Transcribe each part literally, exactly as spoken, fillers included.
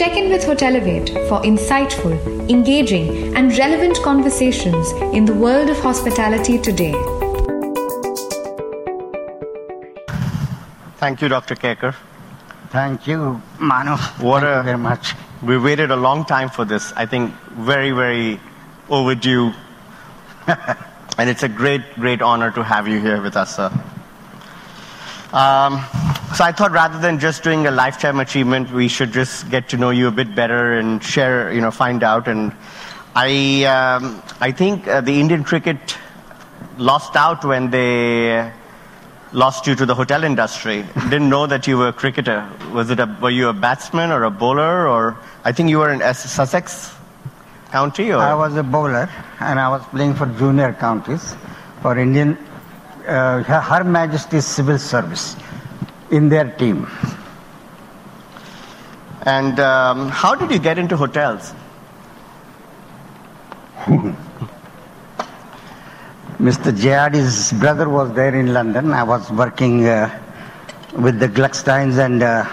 Check in with Hotelivate for insightful, engaging and relevant conversations in the world of hospitality today. Thank you, Doctor Kerker. Thank you, Manu. What Thank a, you very much. We waited a long time for this. I think very, very overdue. And it's a great, great honor to have you here with us, sir. Um, so I thought rather than just doing a lifetime achievement, we should just get to know you a bit better and share, you know, find out. And I, um, I think uh, the Indian cricket lost out when they lost you to the hotel industry. Didn't know that you were a cricketer. Was it a, were you a batsman or a bowler? Or I think you were in Sussex County? Or? I was a bowler, and I was playing for junior counties for Indian Uh, Her Majesty's Civil Service in their team. And um, how did you get into hotels? Mister J R D's brother was there in London. I was working uh, with the Glucksteins and uh,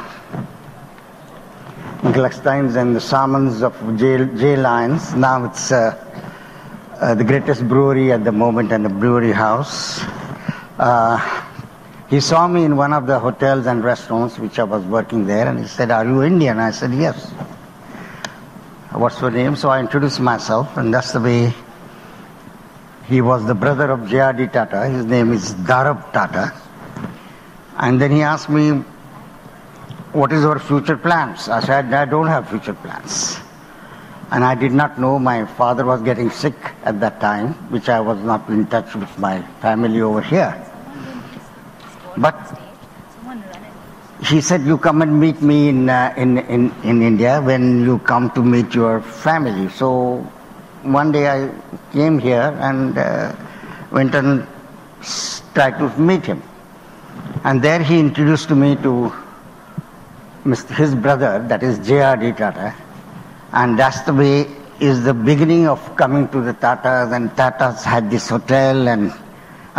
Glucksteins and the Salmons of J. J. Lyons. Now it's uh, uh, the greatest brewery at the moment and the brewery house. Uh, he saw me in one of the hotels and restaurants which I was working there, and he said, "Are you Indian?" I said, "Yes." "What's your name?" So I introduced myself, and that's the way. He was the brother of J R D Tata. His name is Darab Tata. And then he asked me, "What is your future plans?" I said, "I don't have future plans." And I did not know my father was getting sick at that time, which I was not in touch with my family over here. But he said, "You come and meet me in, uh, in, in, in India when you come to meet your family." So one day I came here and uh, went and tried to meet him. And there he introduced me to his brother, that is J R D Tata. And that's the way is the beginning of coming to the Tatas, and Tatas had this hotel, and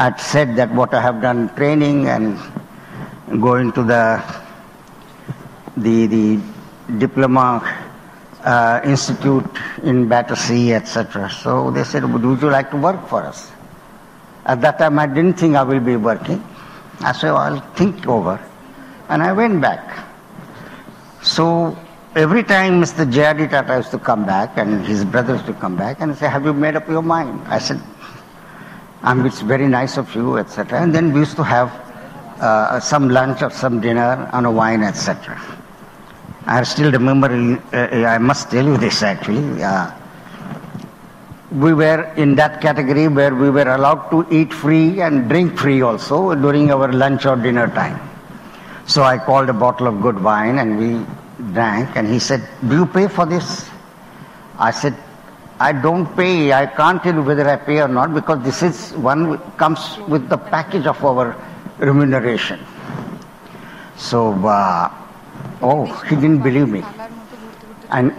I'd said that what I have done training and going to the the, the diploma uh, institute in Battersea, et cetera. So they said, "Would you like to work for us?" At that time I didn't think I will be working. I said, "Oh, I'll think over." And I went back. So every time Mister J R D Tata used to come back and his brothers used to come back and say, "Have you made up your mind?" I said, I'm, "It's very nice of you," et cetera. And then we used to have uh, some lunch or some dinner and a wine, et cetera. I still remember, uh, I must tell you this actually, uh, we were in that category where we were allowed to eat free and drink free also during our lunch or dinner time. So I called a bottle of good wine and we drank, and he said, "Do you pay for this?" I said, "I don't pay. I can't tell you whether I pay or not, because this is one comes with the package of our remuneration." So, uh, oh, he didn't believe me. And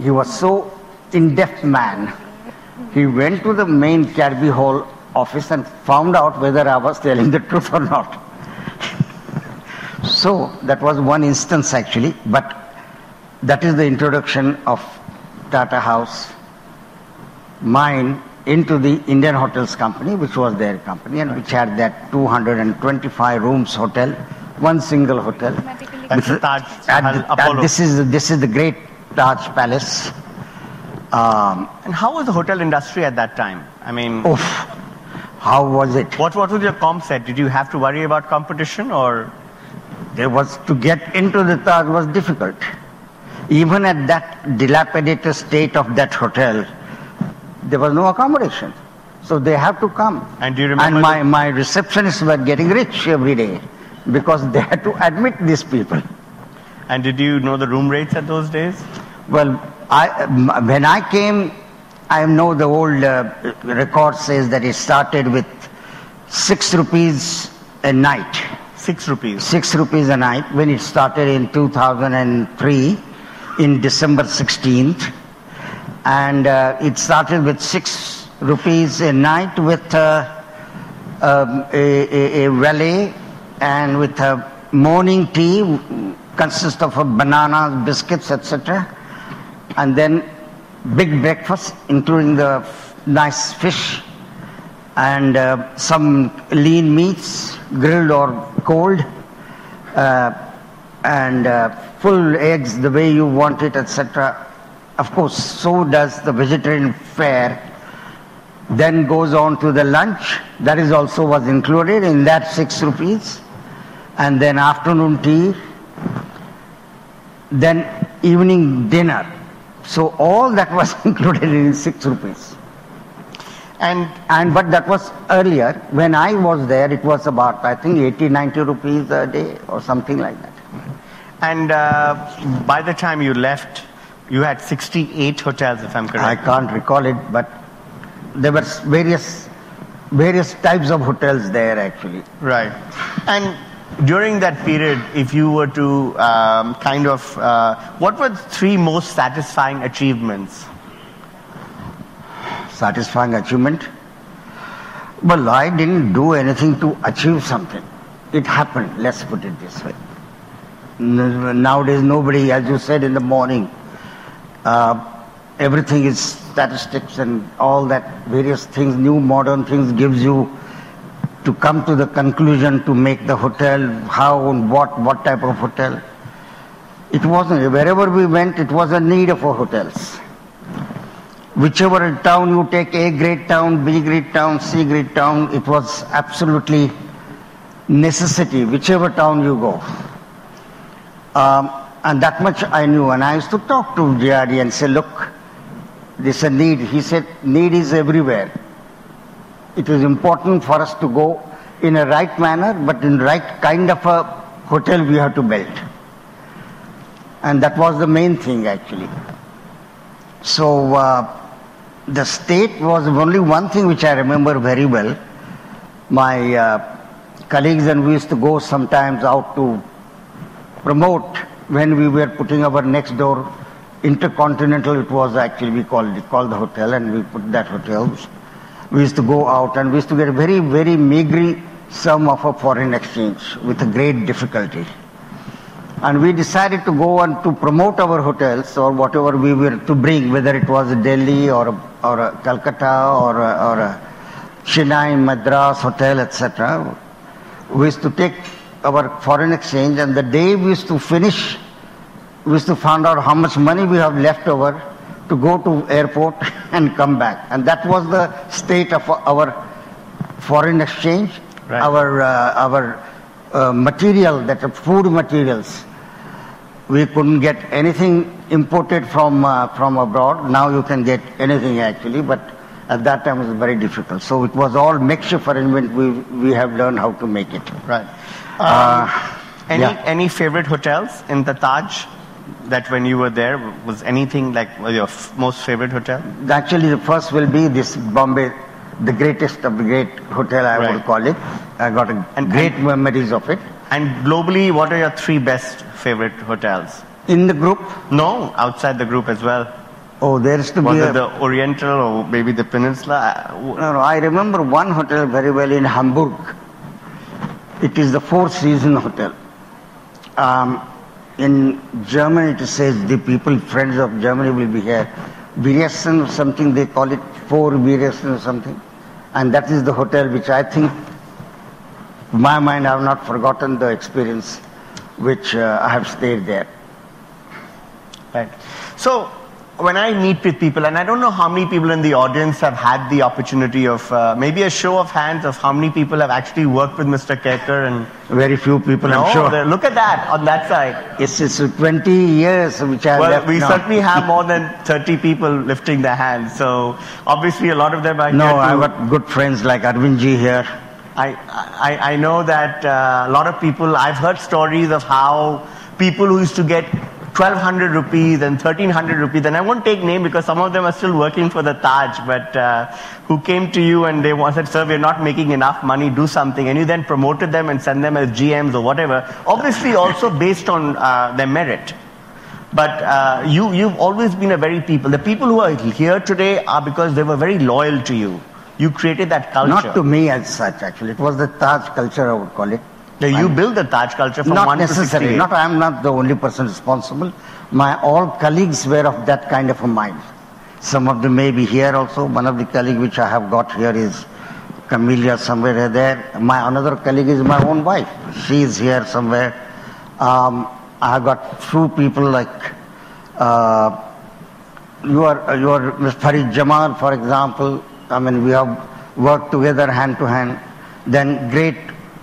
he was so in-depth man. He went to the main Carby Hall office and found out whether I was telling the truth or not. So that was one instance actually, but that is the introduction of Tata House, mine, into the Indian Hotels Company, which was their company, and which had that two hundred twenty-five rooms hotel, one single hotel. That's the Taj, and, and this is this is the great Taj Palace. Um, and how was the hotel industry at that time? I mean, oof, how was it? What what was your comp set? Did you have to worry about competition or? There was to get into the Taj was difficult. Even at that dilapidated state of that hotel, there was no accommodation. So they have to come. And do you remember? And my, the... my receptionists were getting rich every day because they had to admit these people. And did you know the room rates at those days? Well, I, when I came, I know the old uh, record says that it started with six rupees a night. Six rupees. Six rupees a night when it started in two thousand three, in December sixteenth. And uh, it started with six rupees a night with uh, um, a, a, a valet and with a morning tea consists of bananas, biscuits, et cetera. And then big breakfast, including the nice fish and uh, some lean meats, grilled or cold, uh, and uh, full eggs the way you want it, et cetera. Of course, so does the vegetarian fare. Then goes on to the lunch, that is also was included in that six rupees, and then afternoon tea, then evening dinner. So all that was included in six rupees. And, and but that was earlier. When I was there, it was about, I think, eighty, ninety rupees a day or something like that. And uh, by the time you left, you had sixty-eight hotels, if I'm correct. I can't recall it, but there were various various types of hotels there, actually. Right. And during that period, if you were to um, kind of, uh, what were the three most satisfying achievements? Satisfying achievement? Well, I didn't do anything to achieve something. It happened, let's put it this way. Nowadays, nobody, as you said in the morning, uh, everything is statistics and all that, various things, new modern things gives you to come to the conclusion to make the hotel, how and what, what type of hotel. It wasn't, wherever we went, it was a need for hotels. Whichever town you take, A grade town, B grade town, C grade town, it was absolutely necessity, whichever town you go. Um, and that much I knew, and I used to talk to J R D and say, look, there's a need. He said, need is everywhere. It is important for us to go in a right manner, but in right kind of a hotel we have to build. And that was the main thing, actually. So uh, the state was only one thing which I remember very well. My uh, colleagues and we used to go sometimes out to promote when we were putting our next door Intercontinental, it was actually, we called it, called the hotel, and we put that hotel. We used to go out and we used to get a very, very meagre sum of a foreign exchange with a great difficulty. And we decided to go and to promote our hotels or whatever we were to bring, whether it was Delhi or or a Calcutta or a, or a Chennai, Madras hotel, et cetera. We used to take our foreign exchange, and the day we used to finish, we used to find out how much money we have left over to go to airport and come back. And that was the state of our foreign exchange, right. our, uh, our uh, material, that are food materials. We couldn't get anything imported from, uh, from abroad. Now you can get anything, actually, but at that time it was very difficult. So it was all makeshift arrangement. We, we have learned how to make it. Right. Um, uh, any, yeah. any favorite hotels in the Taj? That when you were there, was anything like your f most favorite hotel? Actually, the first will be this Bombay, the greatest of the great hotel, I right. would call it. I got a and, great and, memories of it. And globally, what are your three best favorite hotels? In the group? No, outside the group as well. Oh, there is to was be a... the Oriental or maybe the Peninsula? No, no, I remember one hotel very well in Hamburg. It is the Four Seasons Hotel. Um, In Germany, it says the people, friends of Germany will be here. Viriasen or something, they call it Four Viriasen or something. And that is the hotel which I think, in my mind, I have not forgotten the experience which uh, I have stayed there. Right. So, when I meet with people, and I don't know how many people in the audience have had the opportunity of, uh, maybe a show of hands of how many people have actually worked with Mister Kerker and... Very few people, no, I'm sure. Look at that, on that side. It's, it's twenty years which I have well, left we now. Certainly have more than thirty people lifting their hands, so obviously a lot of them are no, here. No, I've got good friends like Arvind Ji here. I, I, I know that uh, a lot of people, I've heard stories of how people who used to get twelve hundred rupees and thirteen hundred rupees, and I won't take name because some of them are still working for the Taj, but uh, who came to you and they said, sir, we're not making enough money, do something, and you then promoted them and sent them as G Ms or whatever, obviously also based on uh, their merit. But uh, you, you've always been a very people. The people who are here today are because they were very loyal to you. You created that culture. Not to me as such, actually. It was the Taj culture, I would call it. Now you I'm, build the Taj culture from one to sixty-eight. Not necessarily. I am not the only person responsible. My all colleagues were of that kind of a mind. Some of them may be here also. One of the colleagues which I have got here is Camellia somewhere there. My another colleague is my own wife. She is here somewhere. Um, I have got few people like uh, your, your Mister Farid Jamal, for example. I mean, we have worked together hand to hand. Then great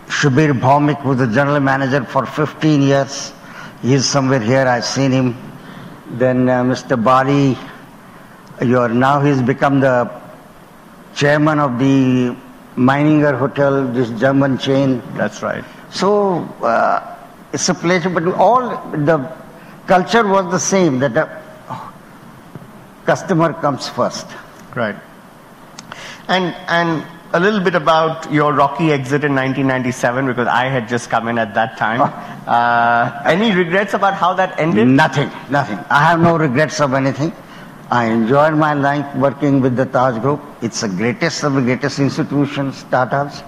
Shubir Bhaumik, who was the general manager for fifteen years. He is somewhere here. I've seen him. Then uh, Mister Bali, your, now he's become the chairman of the Meininger Hotel, this German chain. That's right. So uh, it's a pleasure, but all the culture was the same, that the customer comes first. Right. And, and a little bit about your rocky exit in nineteen ninety-seven, because I had just come in at that time. Oh. Uh, any regrets about how that ended? Nothing, nothing. I have no regrets of anything. I enjoyed my life working with the Taj Group. It's the greatest of the greatest institutions, Tata's.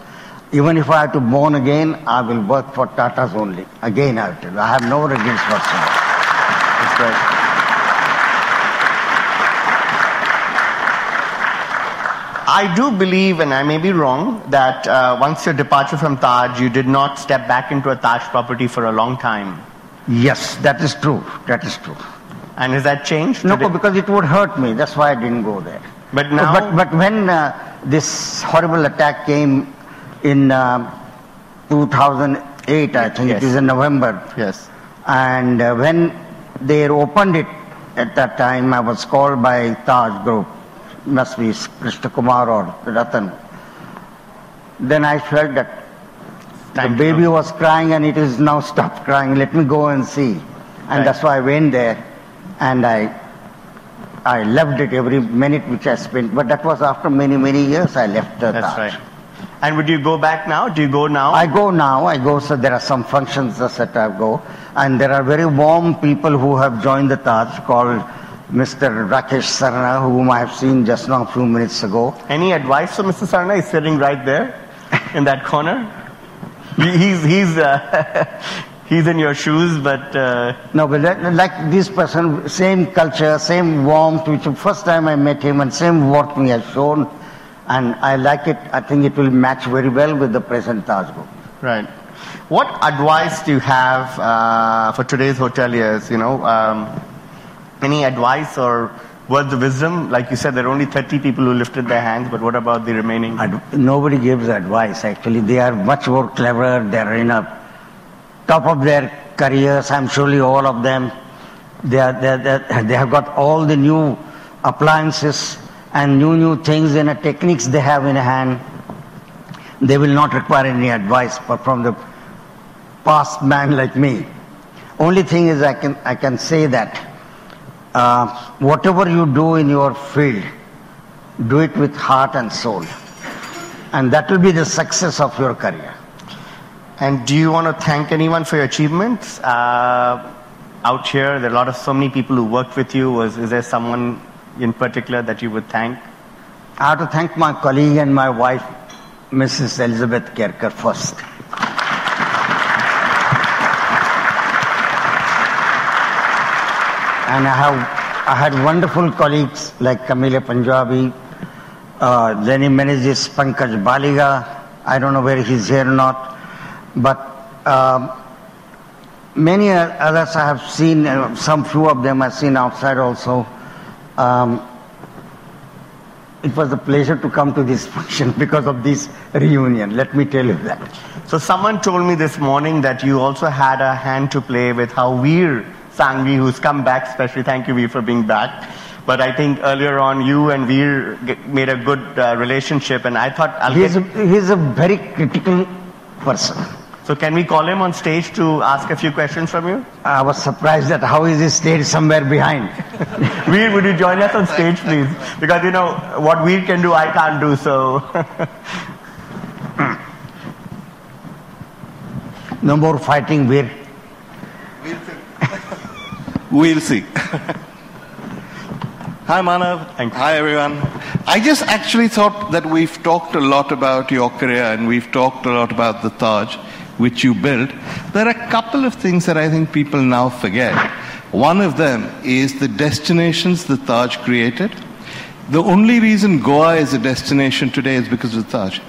Even if I had to born again, I will work for Tata's only. Again, I will tell you, I have no regrets whatsoever. That's right. I do believe, and I may be wrong, that uh, once your departure from Taj, you did not step back into a Taj property for a long time. Yes, that is true. That is true. And has that changed? No, no, because it would hurt me. That's why I didn't go there. But now... But, but when uh, this horrible attack came in uh, two thousand eight, I think, yes. It is in November. Yes. And uh, when they opened it at that time, I was called by Taj Group. Must be Krishna Kumar or Ratan. Then I felt that the baby was crying and it is now stopped crying. Let me go and see. And right. That's why I went there. And I, I loved it every minute which I spent. But that was after many, many years I left the Taj. That's right. And would you go back now? Do you go now? I go now. I go. So there are some functions that I go. And there are very warm people who have joined the Taj, called Mister Rakesh Sarna, whom I have seen just now a few minutes ago. Any advice for Mister Sarna? He's sitting right there in that corner. He's, he's, uh, he's in your shoes, but... Uh... No, but like this person, same culture, same warmth, which the first time I met him, and same warmth he has shown, and I like it. I think it will match very well with the present Taj Group. Right. What advice do you have uh, for today's hoteliers, you know? Um, Any advice or words of wisdom? Like you said, there are only thirty people who lifted their hands, but what about the remaining? Ad nobody gives advice, actually. They are much more clever. They are in a top of their careers. I'm surely all of them. They, are, they, are, they, are, they have got all the new appliances and new, new things and the techniques they have in hand. They will not require any advice from the past man like me. Only thing is I can, I can say that Uh, whatever you do in your field, do it with heart and soul. And that will be the success of your career. And do you want to thank anyone for your achievements? Uh, out here, there are a lot of so many people who worked with you. Was, is there someone in particular that you would thank? I have to thank my colleague and my wife, Missus Elizabeth Kerker, first. And I, have, I had wonderful colleagues like Camellia Punjabi, uh, Lenny Menezes, Pankaj Baliga. I don't know whether he's here or not. But uh, many others I have seen, uh, some few of them I've seen outside also. Um, it was a pleasure to come to this function because of this reunion, let me tell you that. So someone told me this morning that you also had a hand to play with how Veer, Sangvi, who's come back especially. Thank you, Veer, for being back. But I think earlier on, you and Veer made a good uh, relationship, and I thought... I'll he's, get... a, he's a very critical person. So can we call him on stage to ask a few questions from you? I was surprised that how is he stayed somewhere behind. Veer, would you join us on stage, please? Because, you know, what Veer can do, I can't do, so... No more fighting, Veer. We'll see. Hi, Manav. Thanks. Hi, everyone. I just actually thought that we've talked a lot about your career and we've talked a lot about the Taj. which you built, there are a couple of things that I think people now forget. One of them is the destinations the Taj created. The only reason Goa is a destination today is because of the Taj.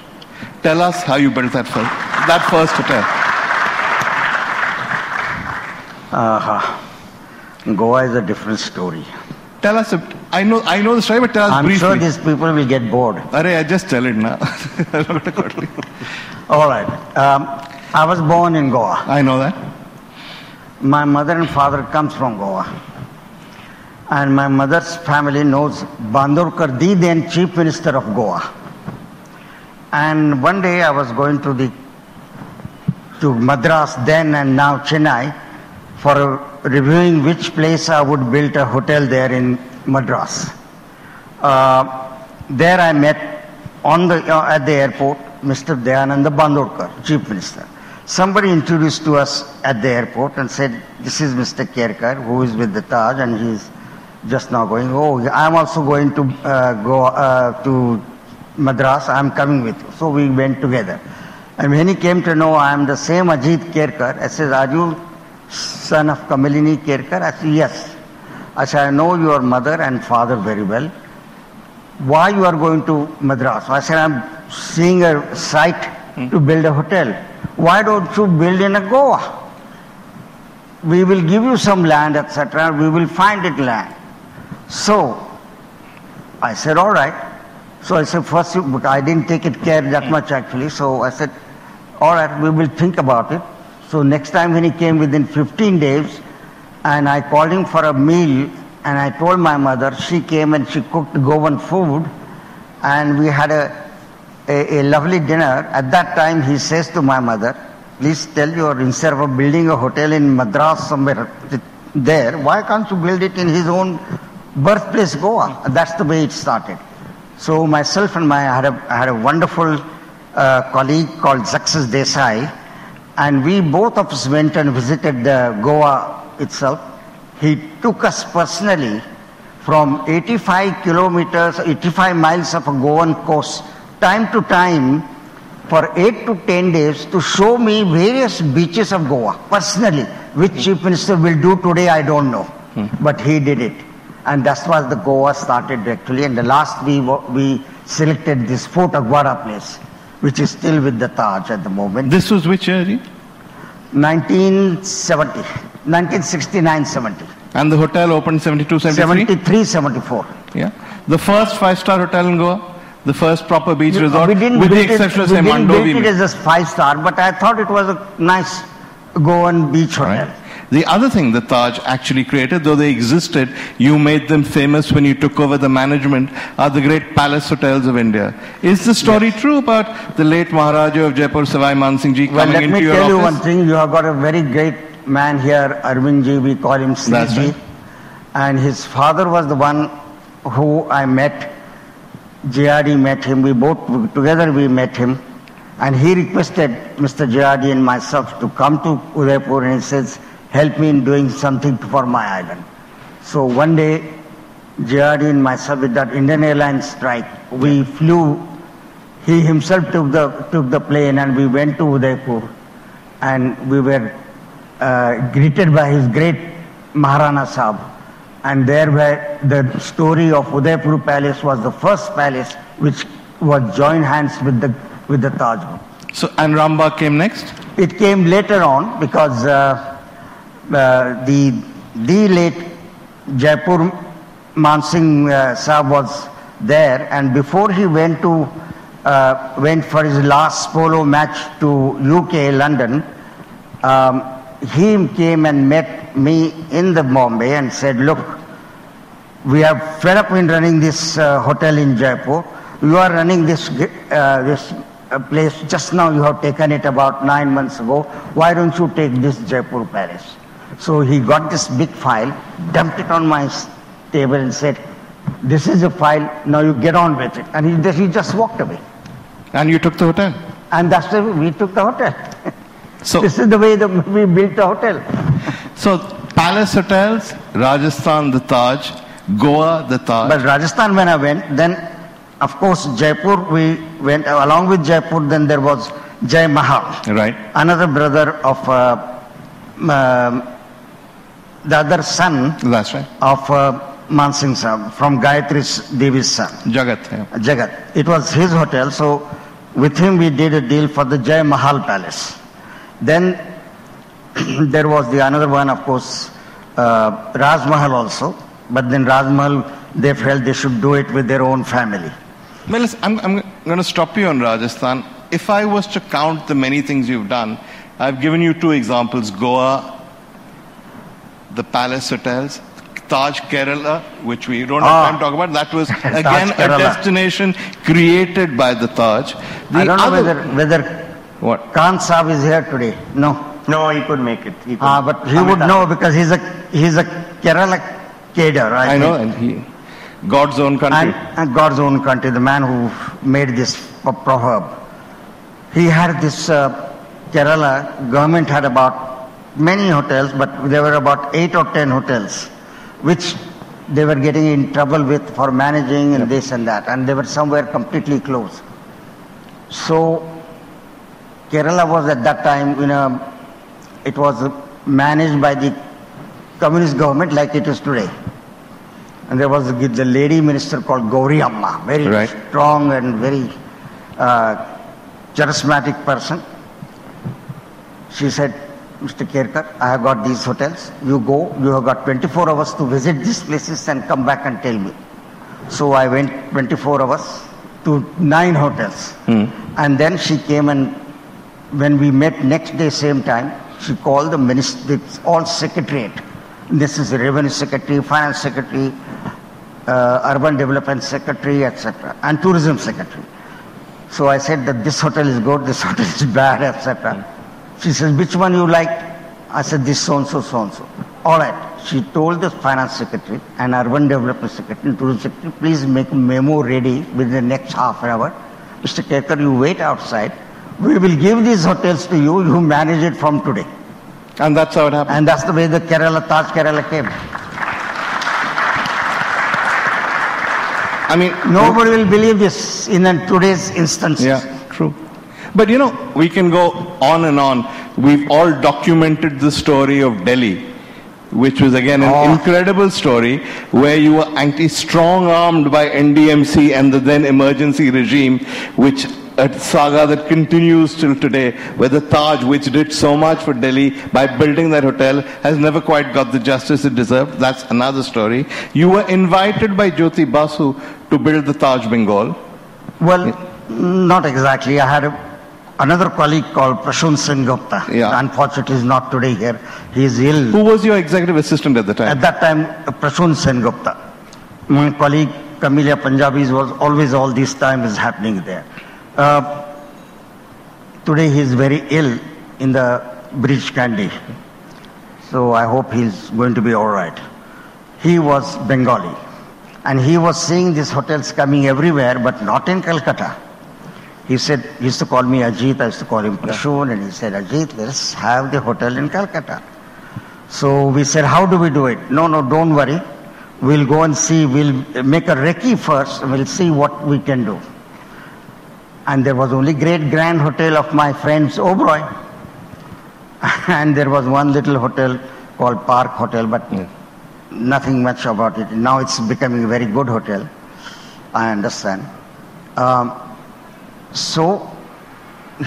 Tell us how you built that first, that first hotel. Uh-huh. Goa is a different story. Tell us, a, I know I know the story, but tell us I'm briefly. I'm sure these people will get bored. Arey, just tell it now. All right. Um, I was born in Goa. I know that. My mother and father comes from Goa. And my mother's family knows Bandur Kardi, then Chief Minister of Goa. And one day I was going to the to Madras then and now Chennai for reviewing which place I would build a hotel there in Madras. Uh, there I met on the uh, at the airport Mister Dayananda Bandorkar, Chief Minister. Somebody introduced to us at the airport and said, "This is Mister Kerkar, who is with the Taj, and he is just now going. Oh, I am also going to uh, go uh, to." Madras, I am coming with you. So we went together. And when he came to know I am the same Ajit Kerkar, I said, "Are you son of Kamalini Kerkar?" I said, "Yes." I said, "I know your mother and father very well. Why you are going to Madras?" I said, "I am seeing a site hmm. to build a hotel. Why don't you build in a Goa? We will give you some land, et cetera. We will find it land." So I said, "All right." So I said, first, you, but I didn't take it care that much actually. So I said, "All right, we will think about it." So next time when he came within fifteen days, and I called him for a meal, and I told my mother, she came and she cooked Goan food, and we had a, a, a lovely dinner. At that time, he says to my mother, "Please tell your, instead of building a hotel in Madras somewhere there, why can't you build it in his own birthplace, Goa?" That's the way it started. So myself and my, I had a, I had a wonderful uh, colleague called Success Desai, and we both of us went and visited uh, Goa itself. He took us personally from eighty-five kilometers, eighty-five miles of a Goan coast, time to time, for eight to ten days to show me various beaches of Goa, personally. Which mm-hmm. Chief Minister will do today, I don't know, mm-hmm. but he did it. And that's why the Goa started actually. And the last we we selected this Fort Aguada place, which is still with the Taj at the moment. This was which year? nineteen seventy. nineteen sixty-nine seventy. And the hotel opened seventy-two seventy-three? seventy-three seventy-four. Yeah. The first five-star hotel in Goa? The first proper beach we, resort? We didn't with the exception of Mandovi. We didn't build it as a five-star, but I thought it was a nice Goan beach hotel. Right. The other thing the Taj actually created, though they existed, you made them famous when you took over the management, are the great palace hotels of India. Is the story yes. true about the late Maharaja of Jaipur, Savai Mansingh Ji, well, coming into your office? Well, let me tell you one thing. You have got a very great man here, Arvind Ji, we call him Steve Ji. Right. And his father was the one who I met. J R D met him. We both, together we met him. And he requested Mister J R D and myself to come to Udaipur, and he says, "Help me in doing something for my island." So one day, J R D and myself, with that Indian Airlines strike, we flew. He himself took the took the plane, and we went to Udaipur, and we were uh, greeted by his great Maharana Sahib. And there, where the story of Udaipur Palace was the first palace which was joined hands with the with the Taj. So and Rambagh came next. It came later on because. Uh, Uh, the, the late Jaipur Mansingh uh, Sahib was there, and before he went to uh, went for his last polo match to U K, London, um, he came and met me in the Bombay and said, "Look, we are fed up in running this uh, hotel in Jaipur. You are running this uh, this uh, place just now. You have taken it about nine months ago. Why don't you take this Jaipur Palace?" So he got this big file, dumped it on my table and said, "This is a file, now you get on with it." And he, he just walked away. And you took the hotel? And that's the way we took the hotel. So this is the way that we built the hotel. So palace hotels, Rajasthan the Taj, Goa the Taj. But Rajasthan when I went, then of course Jaipur we went, along with Jaipur then there was Jai Mahal. Right. Another brother of uh, uh, the other son. That's right. Of uh, Mansingh sahab, from Gayatri Devi's son. Jagat. Yeah. Jagat. It was his hotel, so with him we did a deal for the Jai Mahal Palace. Then there was the another one, of course, uh, Raj Mahal also. But then Raj Mahal, they felt they should do it with their own family. Well, I'm, I'm going to stop you on Rajasthan. If I was to count the many things you've done, I've given you two examples, Goa, the Palace Hotels, Taj Kerala, which we don't have oh. time to talk about. That was, again, a destination created by the Taj. The I don't know whether, whether what? Khan Saab is here today. No. No, he could make it. He could. Ah, but he Amit would know because he's a, he's a Kerala Kedar, I, I know, and he, God's own country. And, and God's own country, the man who made this proverb. He had this uh, Kerala government had about many hotels, but there were about eight or ten hotels, which they were getting in trouble with for managing and yep. this and that, and they were somewhere completely closed. So Kerala was at that time, you know, it was managed by the Communist government like it is today. And there was the lady minister called Gauri Amma, very right. strong and very uh, charismatic person. She said, Mister Kerkar, I have got these hotels. You go, you have got twenty-four hours to visit these places and come back and tell me. So I went twenty-four hours to nine hotels. Mm. And then she came, and when we met next day, same time, she called the minister, all secretariat. This is the Revenue Secretary, Finance Secretary, uh, Urban Development Secretary, et cetera, and Tourism Secretary. So I said that this hotel is good, this hotel is bad, et cetera. She says, which one you like? I said, this so-and-so, so-and-so. All right. She told the Finance Secretary and Urban Development Secretary and Tourism Secretary, please make a memo ready within the next half hour. Mister Kerkar, you wait outside. We will give these hotels to you. You manage it from today. And that's how it happened. And that's the way the Kerala, Taj Kerala came. I mean, nobody will believe this in today's instances. Yeah, true. But you know, we can go on and on. We've all documented the story of Delhi, which was again an oh. incredible story where you were anti-strong-armed by N D M C and the then emergency regime, which a saga that continues till today, where the Taj, which did so much for Delhi by building that hotel, has never quite got the justice it deserved. That's another story. You were invited by Jyoti Basu to build the Taj Bengal. Well, yeah. not exactly. I had a, another colleague called Prashun Sengupta. Yeah. Unfortunately, he's not today here. He's ill. Who was your executive assistant at the time? At that time, Prashun Sengupta. My colleague, Camellia Punjabi, was always all this time is happening there. Uh, today he is very ill in the British Candy, so I hope he's going to be all right. He was Bengali, and he was seeing these hotels coming everywhere, but not in Calcutta. He said, he used to call me Ajit, I used to call him Prashun, and he said, Ajit, let's have the hotel in Calcutta. So we said, how do we do it? No, no, don't worry. We'll go and see, we'll make a recce first, and we'll see what we can do. And there was only great Grand Hotel of my friends Oberoi. And there was one little hotel called Park Hotel, but yeah. nothing much about it. Now it's becoming a very good hotel, I understand. Um, so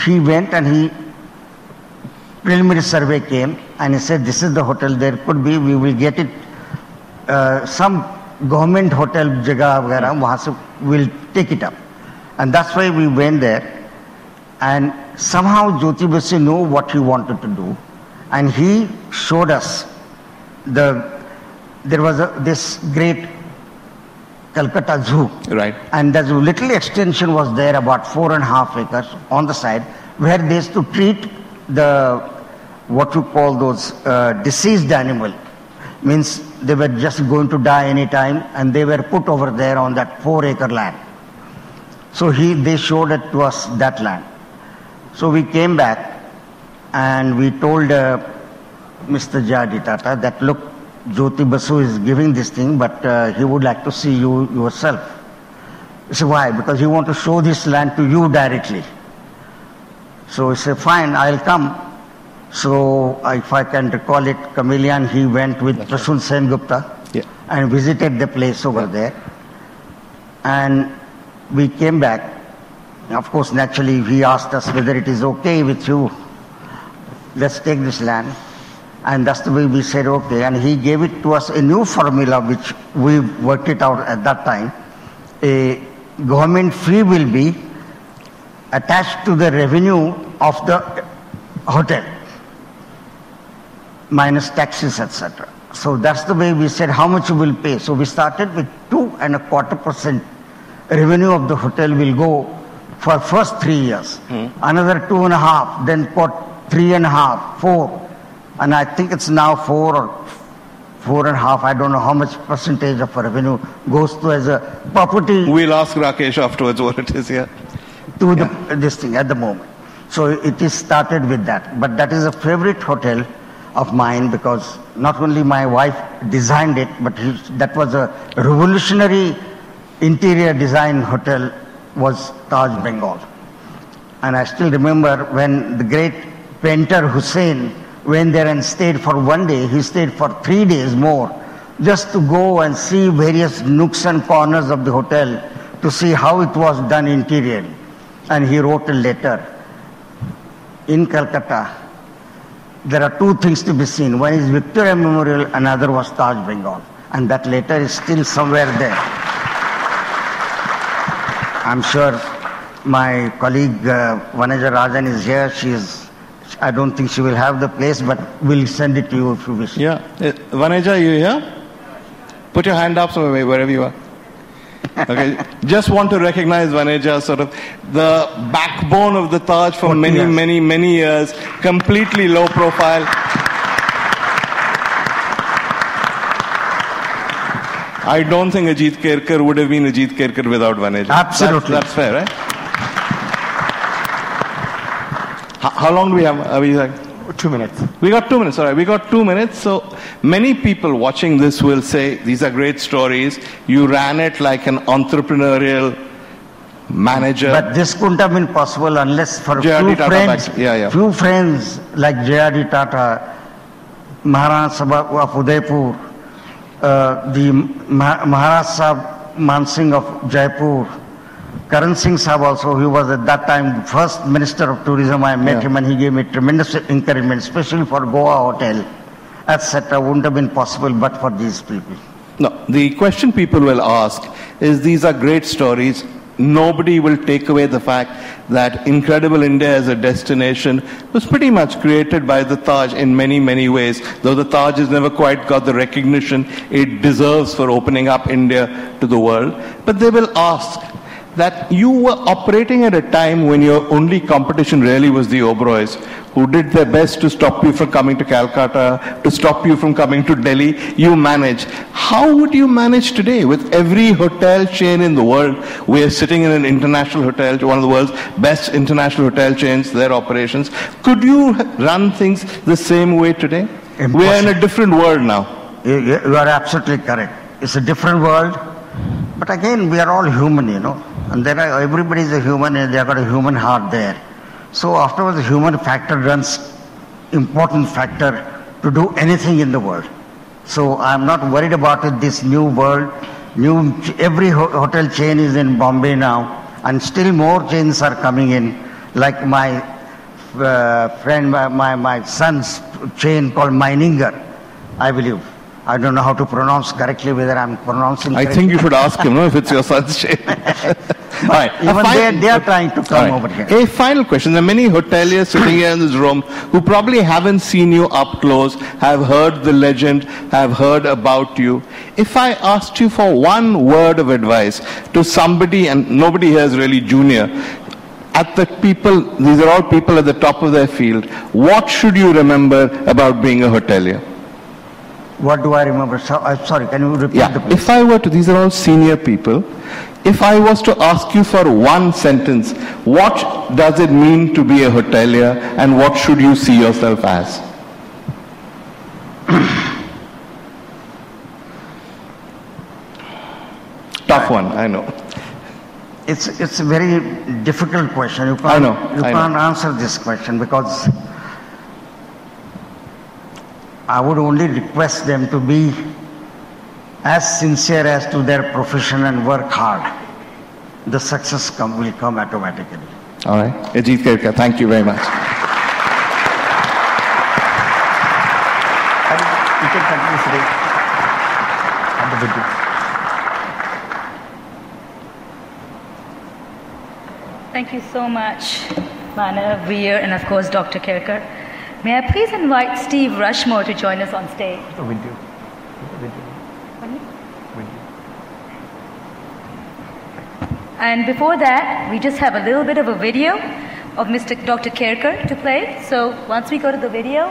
he went and he, preliminary survey came and he said, this is the hotel there could be, we will get it. Uh, some government hotel, Jagat, we'll take it up. And that's why we went there, and somehow Jyoti Basu knew what he wanted to do, and he showed us the there was a, this great Calcutta Zoo, right? And that little extension was there, about four and a half acres on the side, where they used to treat the what you call those uh, deceased animal, means they were just going to die any time, and they were put over there on that four acre land. So he, they showed it to us, that land. So we came back and we told uh, Mister J R D Tata that, look, Jyoti Basu is giving this thing, but uh, he would like to see you yourself. He said, why? Because he wants to show this land to you directly. So he said, fine, I'll come. So if I can recall it, Chameleon, he went with That's Prashun Sengupta yeah. and visited the place over yeah. there. And we came back. Of course, naturally, he asked us whether it is okay with you. Let's take this land. And that's the way we said okay. And he gave it to us a new formula, which we worked it out at that time. A government fee will be attached to the revenue of the hotel, minus taxes, et cetera. So that's the way we said how much you will pay. So we started with two and a quarter percent revenue of the hotel will go for first three years. Mm. Another two and a half, then three and a half, four. And I think it's now four or four and a half. I don't know how much percentage of revenue goes to as a property. We'll ask Rakesh afterwards what it is here. Yeah. To yeah. the, this thing at the moment. So it is started with that. But that is a favorite hotel of mine, because not only my wife designed it, but he, that was a revolutionary interior design hotel was Taj Bengal. And I still remember when the great painter Hussein went there and stayed for one day, he stayed for three days more, just to go and see various nooks and corners of the hotel to see how it was done interiorly. And he wrote a letter, in Calcutta, there are two things to be seen. One is Victoria Memorial, another was Taj Bengal. And that letter is still somewhere there. I'm sure my colleague uh, Vanaja Rajan is here. She is, I don't think she will have the place, but we'll send it to you if you wish. Yeah. Uh, Vanaja, are you here? Put your hand up somewhere, wherever you are. Okay. Just want to recognize Vanaja, sort of the backbone of the Taj for many, years. many, many years. Completely low profile. I don't think Ajit Kerkar would have been Ajit Kerkar without Vanaja. Absolutely. That's, that's fair, right? How, how long do we have? Are we like? Two minutes. We got two minutes, all right. We got two minutes. So many people watching this will say, these are great stories. You ran it like an entrepreneurial manager. But this couldn't have been possible unless for few friends, yeah, yeah. few friends like J R D Tata, Maharaj Sabha of Udaipur, uh, the Mah Maharaj Sabha Mansingh of Jaipur, Karan Singh Sahab also, he was at that time the first Minister of Tourism. I met yeah. him and he gave me tremendous encouragement, especially for Goa Hotel, et cetera. Wouldn't have been possible but for these people. No, the question people will ask is, these are great stories. Nobody will take away the fact that incredible India as a destination was pretty much created by the Taj in many, many ways, though the Taj has never quite got the recognition it deserves for opening up India to the world. But they will ask that you were operating at a time when your only competition really was the Oberois, who did their best to stop you from coming to Calcutta, to stop you from coming to Delhi. You managed. How would you manage today? With every hotel chain in the world, we are sitting in an international hotel, one of the world's best international hotel chains, their operations. Could you run things the same way today? Impossible. We are in a different world now. You, you are absolutely correct. It's a different world. But again, we are all human, you know. And there are, everybody is a human and they've got a human heart there. So afterwards, the human factor runs important factor to do anything in the world. So I'm not worried about it, this new world. New, every ho hotel chain is in Bombay now, and still more chains are coming in. Like my uh, friend, my, my, my son's chain called Meininger, I believe. I don't know how to pronounce correctly, whether I'm pronouncing correctly. I think you should ask him, no, if it's your son's shape. Right. Even they are, they are trying to come right. over here. A final question. There are many hoteliers sitting here in this room who probably haven't seen you up close, have heard the legend, have heard about you. If I asked you for one word of advice to somebody, and nobody here is really junior, at the people, these are all people at the top of their field, what should you remember about being a hotelier? What do I remember? So, I'm sorry, can you repeat yeah. the place? If I were to, these are all senior people, if I was to ask you for one sentence, what does it mean to be a hotelier and what should you see yourself as? Tough one, I know. It's, it's a very difficult question. You can't, I know, you I can't know. answer this question, because I would only request them to be as sincere as to their profession and work hard. The success come, will come automatically. All right. Ajit Kerkar, thank you very much. And you can continue today. On the video. Thank you so much, Manu, Veer, and of course, Doctor Kerkar. May I please invite Steve Rushmore to join us on stage? Oh, we do. We do. And before that, we just have a little bit of a video of Mister Doctor Kerkar to play. So once we go to the video,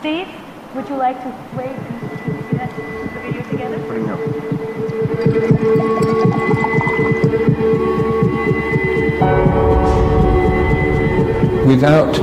Steve, would you like to play the video together? Bring it up. Without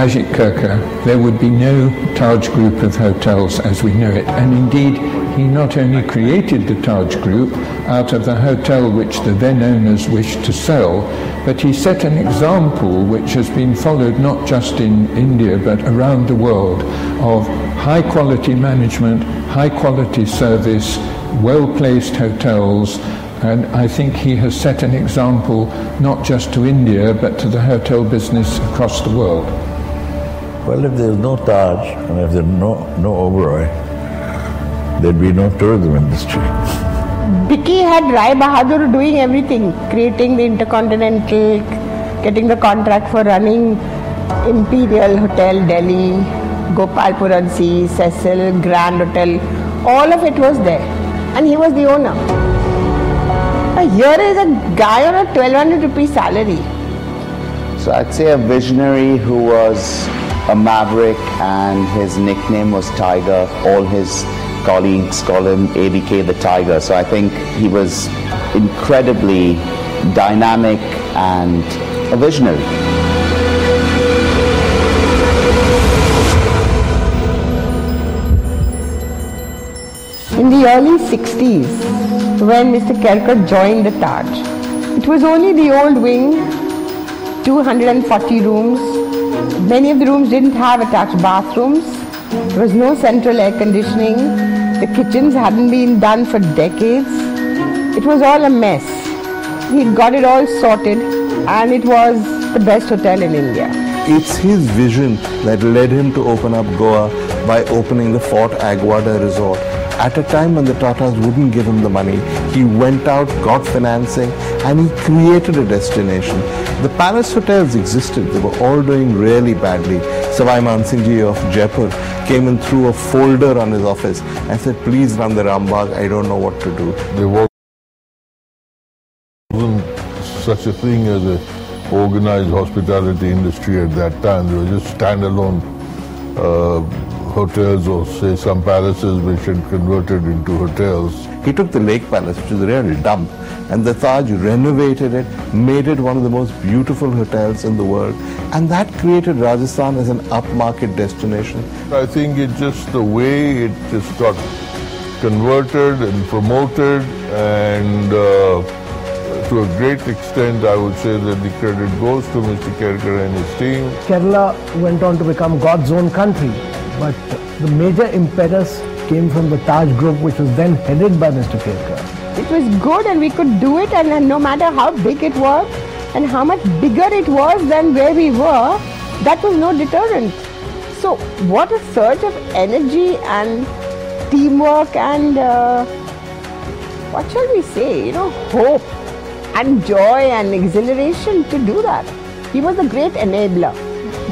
Ajit Kerkar, there would be no Taj Group of hotels as we know it. And indeed, he not only created the Taj Group out of the hotel which the then owners wished to sell, but he set an example which has been followed not just in India but around the world of high quality management, high quality service, well-placed hotels. And I think he has set an example not just to India but to the hotel business across the world. Well, if there's no Taj and if there's no, no Oberoi, there'd be no tourism industry. Vicky had Rai Bahadur doing everything, creating the Intercontinental, getting the contract for running Imperial Hotel Delhi, Gopalpuram Sea, Cecil, Grand Hotel, all of it was there. And he was the owner. Here is a guy on a twelve hundred rupee salary. So I'd say a visionary who was a maverick, and his nickname was Tiger. All his colleagues call him A B K the Tiger. So I think he was incredibly dynamic and a visionary. In the early sixties, when Mister Kerkar joined the Taj, it was only the old wing, two hundred forty rooms. Many of the rooms didn't have attached bathrooms. There was no central air conditioning. The kitchens hadn't been done for decades. It was all a mess. He got it all sorted, and it was the best hotel in India. It's his vision that led him to open up Goa by opening the Fort Aguada resort. At a time when the Tatas wouldn't give him the money, he went out, got financing, and he created a destination. The palace hotels existed. They were all doing really badly. Savai Mansingh Ji of Jaipur came and threw a folder on his office and said, please run the Rambagh, I don't know what to do. There wasn't such a thing as an organized hospitality industry at that time. There were just standalone uh, hotels, or say some palaces which had converted into hotels. He took the Lake Palace, which is a real dump, and the Taj renovated it, made it one of the most beautiful hotels in the world, and that created Rajasthan as an upmarket destination. I think it just the way it just got converted and promoted, and uh, to a great extent I would say that the credit goes to Mister Kerkar and his team. Kerala went on to become God's own country, but the major impetus came from the Taj Group, which was then headed by Mister Kerkar. It was good, and we could do it, and, and no matter how big it was and how much bigger it was than where we were, that was no deterrent. So what a surge of energy and teamwork and uh, what shall we say, you know, hope and joy and exhilaration to do that. He was a great enabler.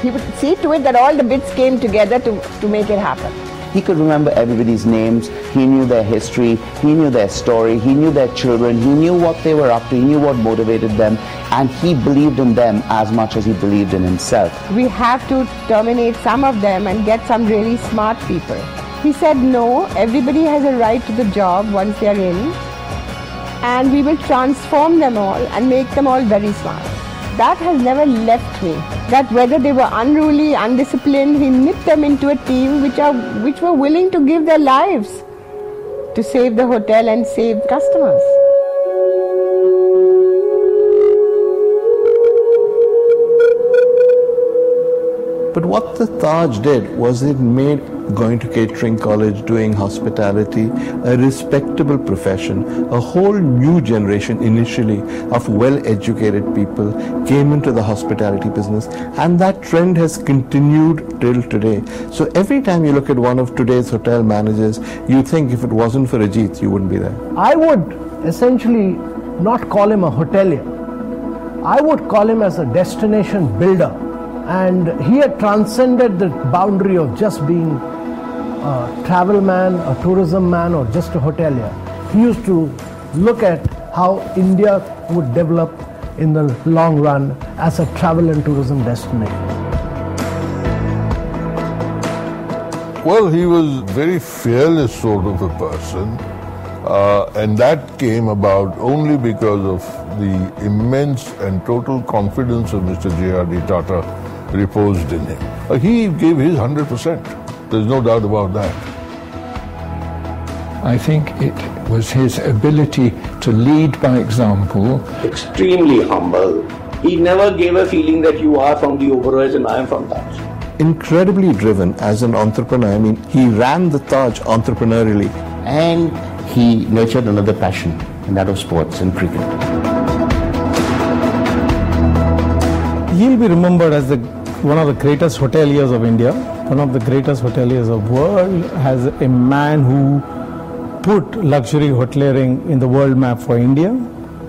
He would see to it that all the bits came together to, to make it happen. He could remember everybody's names, he knew their history, he knew their story, he knew their children, he knew what they were up to, he knew what motivated them, and he believed in them as much as he believed in himself. We have to terminate some of them and get some really smart people. He said no, everybody has a right to the job once they are in, and we will transform them all and make them all very smart. That has never left me. That whether they were unruly, undisciplined, he nipped them into a team which are which were willing to give their lives to save the hotel and save customers. But what the Taj did was it made going to catering college, doing hospitality, a respectable profession. A whole new generation initially of well-educated people came into the hospitality business, and that trend has continued till today. So every time you look at one of today's hotel managers, you think if it wasn't for Ajit, you wouldn't be there. I would essentially not call him a hotelier. I would call him as a destination builder. And he had transcended the boundary of just being a travel man, a tourism man, or just a hotelier. He used to look at how India would develop in the long run as a travel and tourism destination. Well, he was a very fearless sort of a person, uh, and that came about only because of the immense and total confidence of Mister J R D Tata reposed in him. Uh, he gave his one hundred percent. There's no doubt about that. I think it was his ability to lead by example. Extremely humble. He never gave a feeling that you are from the Oberois and I am from Taj. Incredibly driven as an entrepreneur. I mean, he ran the Taj entrepreneurially. And he nurtured another passion, and that of sports and cricket. He'll be remembered as the, one of the greatest hoteliers of India, one of the greatest hoteliers of the world, as a man who put luxury hoteliering in the world map for India,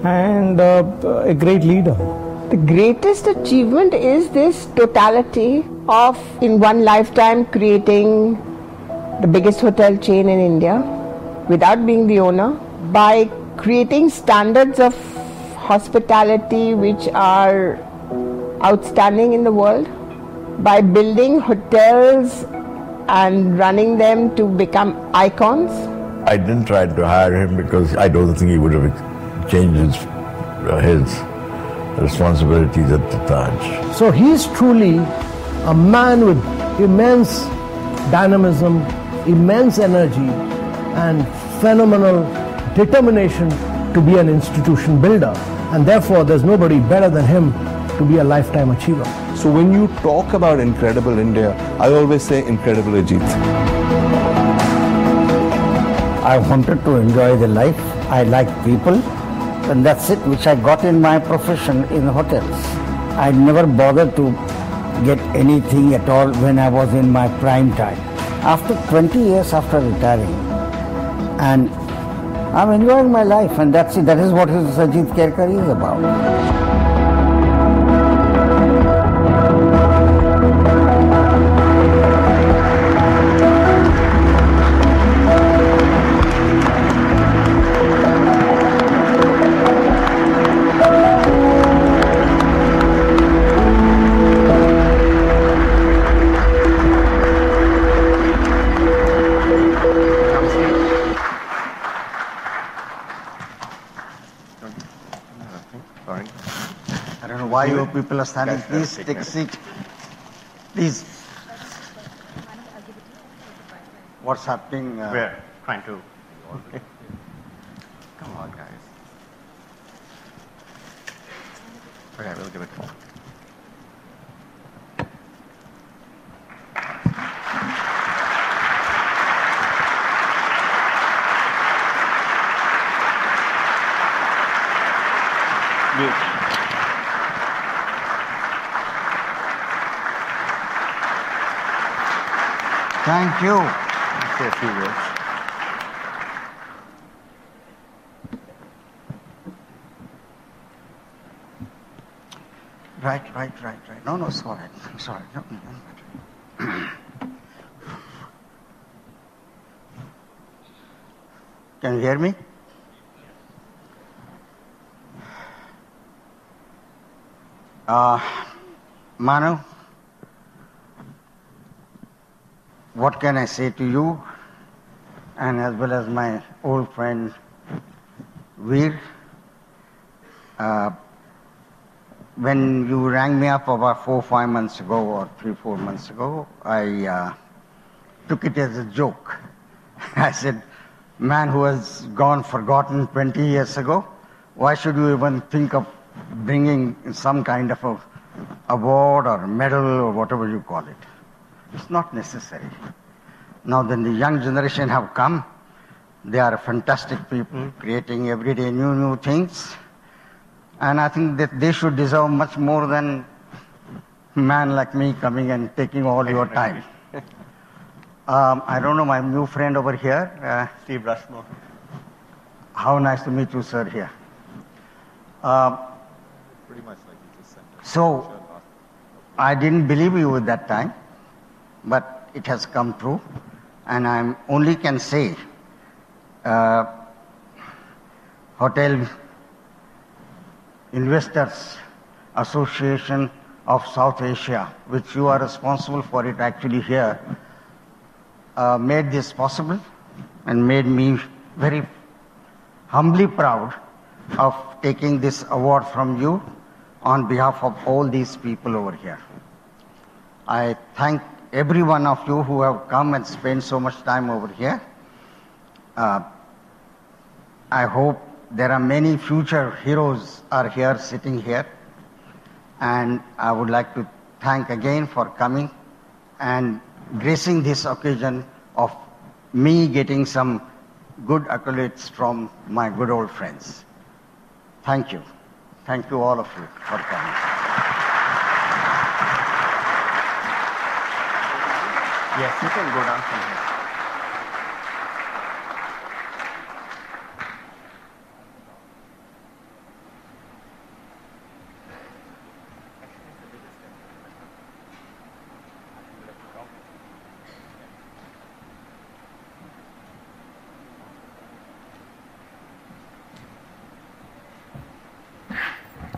and uh, a great leader. The greatest achievement is this totality of, in one lifetime, creating the biggest hotel chain in India without being the owner, by creating standards of hospitality which are outstanding in the world, by building hotels and running them to become icons. I didn't try to hire him because I don't think he would have changed his, uh, his responsibilities at the Taj. So he's truly a man with immense dynamism, immense energy, and phenomenal determination to be an institution builder. And therefore, there's nobody better than him to be a lifetime achiever. So when you talk about incredible India, I always say incredible Ajit. I wanted to enjoy the life. I like people, and that's it, which I got in my profession in hotels. I never bothered to get anything at all when I was in my prime time. After twenty years after retiring, and I'm enjoying my life, and that's it. That is what his Ajit Kerkar is about. Why you people are standing? Please take a seat. Please. What's happening? Uh, We're trying to. Okay. Come on, guys. Okay, we'll give it a call. Yes. Thank you. Say a few words. Right, right, right, right. No, no, sorry. I'm sorry. No, no, no. Can you hear me? Uh, Manu. What can I say to you, and as well as my old friend Veer? Uh, when you rang me up about four, five months ago, or three, four months ago, I uh, took it as a joke. I said, man who has gone forgotten twenty years ago, why should you even think of bringing some kind of a award or medal or whatever you call it. It's not necessary. Now then the young generation have come. They are fantastic people, creating every day new, new things. And I think that they should deserve much more than a man like me coming and taking all your time. Um, I don't know, my new friend over here. Uh, Steve Rushmore. How nice to meet you, sir, here. Um, Pretty much like you just sent us. So, I didn't believe you at that time, but it has come true. And I only can say, uh, Hotel Investors Association of South Asia, which you are responsible for it actually here, Uh, made this possible and made me very humbly proud of taking this award from you on behalf of all these people over here. I thank every one of you who have come and spent so much time over here. Uh, I hope there are many future heroes are here, sitting here. And I would like to thank again for coming and gracing this occasion of me getting some good accolades from my good old friends. Thank you. Thank you all of you for coming. Yes, you can go down from here.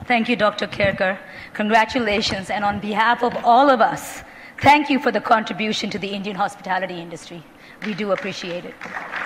Thank you, Doctor Kerker. Congratulations, and on behalf of all of us, thank you for the contribution to the Indian hospitality industry. We do appreciate it.